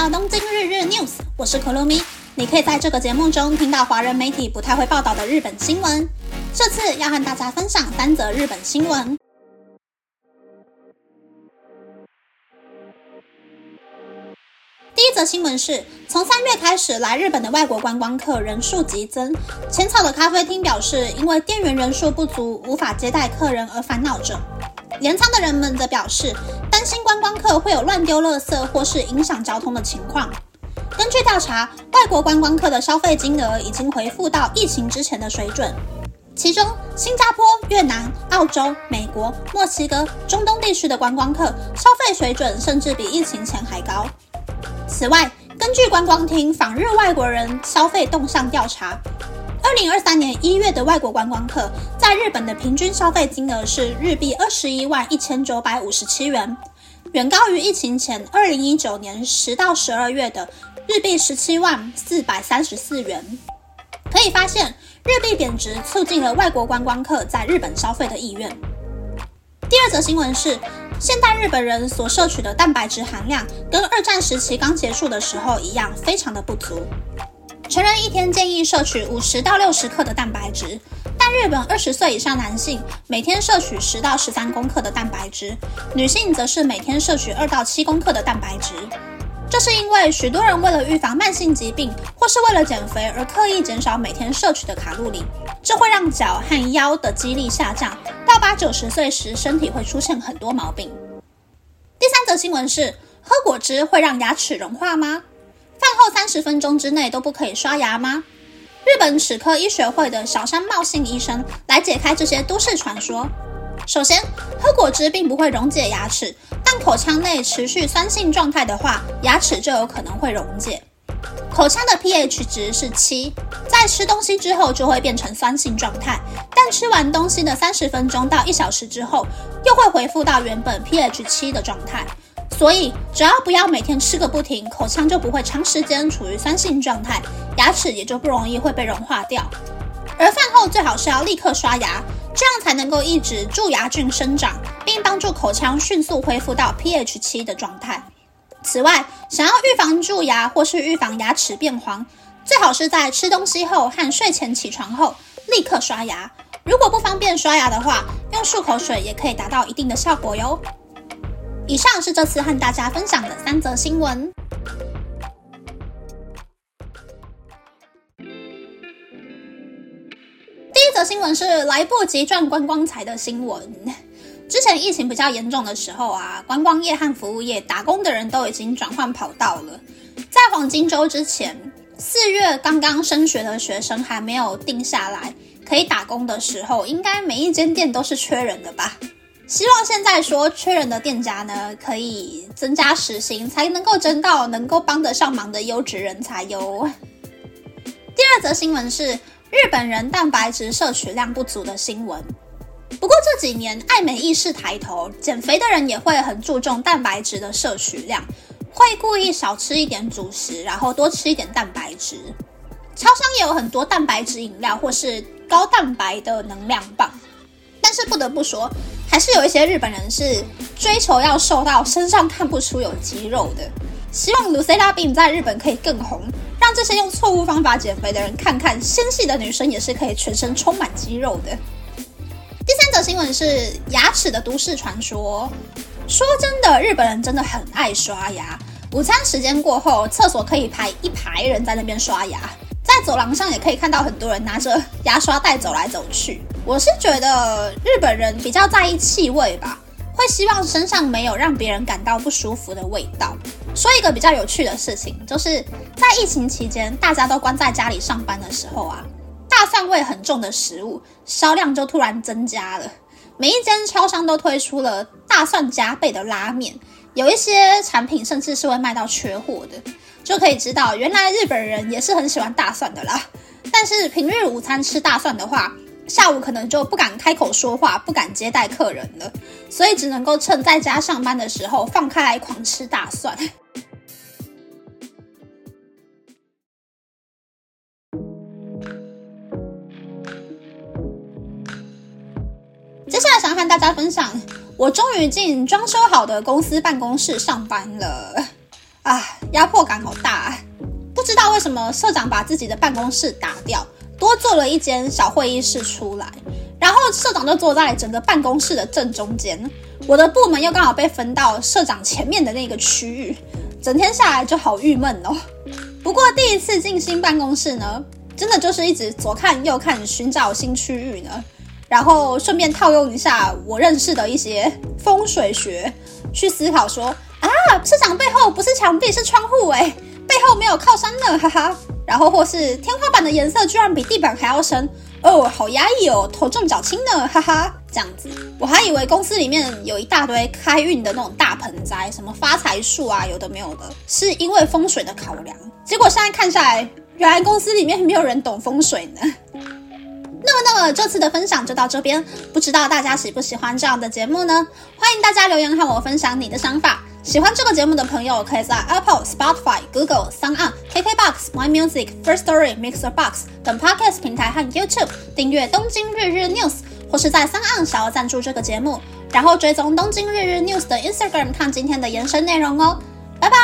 到东京日日 News， 我是可露咪。你可以在这个节目中听到华人媒体不太会报道的日本新闻。这次要和大家分享3则日本新闻。第一则新闻是，从3月开始，来日本的外国观光客人数急增。浅草的咖啡厅表示，因为店员人数不足，无法接待客人而烦恼着。镰仓的人们则表示，担心观光客会有乱丢垃圾或是影响交通的情况。根据调查，外国观光客的消费金额已经回复到疫情之前的水准。其中，新加坡、越南、澳洲、美国、墨西哥、中东地区的观光客消费水准甚至比疫情前还高。此外，根据观光厅访日外国人消费动向调查，2023年1月的外国观光客在日本的平均消费金额是日币211957元，远高于疫情前2019年10到12月的日币17万434元。可以发现，日币贬值促进了外国观光客在日本消费的意愿。第二则新闻是，现代日本人所摄取的蛋白质含量跟二战时期刚结束的时候一样，非常的不足。成人一天建议摄取50到60克的蛋白质，但日本20岁以上男性每天摄取10到13公克的蛋白质，女性则是每天摄取2到7公克的蛋白质。这是因为许多人为了预防慢性疾病或是为了减肥而刻意减少每天摄取的卡路里，这会让脚和腰的肌力下降，到80-90岁时身体会出现很多毛病。第三则新闻是，喝果汁会让牙齿融化吗？饭后30分钟之内都不可以刷牙吗？日本齿科医学会的小山茂信医生来解开这些都市传说。首先，喝果汁并不会溶解牙齿，但口腔内持续酸性状态的话，牙齿就有可能会溶解。口腔的 pH 值是7，在吃东西之后就会变成酸性状态，但吃完东西的30分钟到1小时之后，又会恢复到原本 pH 7的状态。所以，只要不要每天吃个不停，口腔就不会长时间处于酸性状态，牙齿也就不容易会被融化掉。而饭后最好是要立刻刷牙，这样才能够抑制蛀牙菌生长，并帮助口腔迅速恢复到 pH 7的状态。此外，想要预防蛀牙或是预防牙齿变黄，最好是在吃东西后和睡前起床后立刻刷牙。如果不方便刷牙的话，用漱口水也可以达到一定的效果哟。以上是这次和大家分享的3则新闻。第一则新闻是来不及赚观光财的新闻。之前疫情比较严重的时候啊，观光业和服务业打工的人都已经转换跑道了。在黄金周之前，4月刚刚升学的学生还没有定下来可以打工的时候，应该每一间店都是缺人的吧。希望现在说缺人的店家呢，可以增加时薪，才能够争到能够帮得上忙的优质人才哟。第二则新闻是日本人蛋白质摄取量不足的新闻。不过这几年爱美意识抬头，减肥的人也会很注重蛋白质的摄取量，会故意少吃一点主食，然后多吃一点蛋白质。超商也有很多蛋白质饮料或是高蛋白的能量棒，但是不得不说，还是有一些日本人是追求要瘦到身上看不出有肌肉的。希望 Lucela Bean 在日本可以更红，让这些用错误方法减肥的人看看，纤细的女生也是可以全身充满肌肉的。第三则新闻是牙齿的都市传说。说真的，日本人真的很爱刷牙。午餐时间过后，厕所可以排一排人在那边刷牙，在走廊上也可以看到很多人拿着牙刷袋走来走去。我是觉得日本人比较在意气味吧，会希望身上没有让别人感到不舒服的味道。说一个比较有趣的事情，就是在疫情期间大家都关在家里上班的时候啊，大蒜味很重的食物销量就突然增加了。每一间超商都推出了大蒜加倍的拉面，有一些产品甚至是会卖到缺货的。就可以知道，原来日本人也是很喜欢大蒜的啦。但是平日午餐吃大蒜的话，下午可能就不敢开口说话，不敢接待客人了，所以只能够趁在家上班的时候放开来狂吃大蒜。接下来想和大家分享，我终于进装修好的公司办公室上班了。压迫感好大啊！不知道为什么社长把自己的办公室打掉，多做了一间小会议室出来，然后社长就坐在整个办公室的正中间。我的部门又刚好被分到社长前面的那个区域，整天下来就好郁闷哦。不过第一次进新办公室呢，真的就是一直左看右看寻找新区域呢，然后顺便套用一下我认识的一些风水学去思考说，啊，社长背后不是墙壁是窗户耶，背后没有靠山呢，哈哈。然后或是天花板的颜色居然比地板还要深，哦，好压抑哦，头重脚轻呢，哈哈。这样子我还以为公司里面有一大堆开运的那种大盆栽，什么发财树啊，有的没有的，是因为风水的考量。结果现在看下来，原来公司里面没有人懂风水呢。那么这次的分享就到这边，不知道大家喜不喜欢这样的节目呢？欢迎大家留言和我分享你的想法。喜欢这个节目的朋友可以在 Apple、Spotify、Google、SoundOn、KKBOX、MyMusic、Firstory、Mixerbox 等 Podcast 平台和 YouTube 订阅东京日日 News， 或是在 SoundOn 想要赞助这个节目，然后追踪东京日日 News 的 Instagram 看今天的延伸内容哦。拜拜。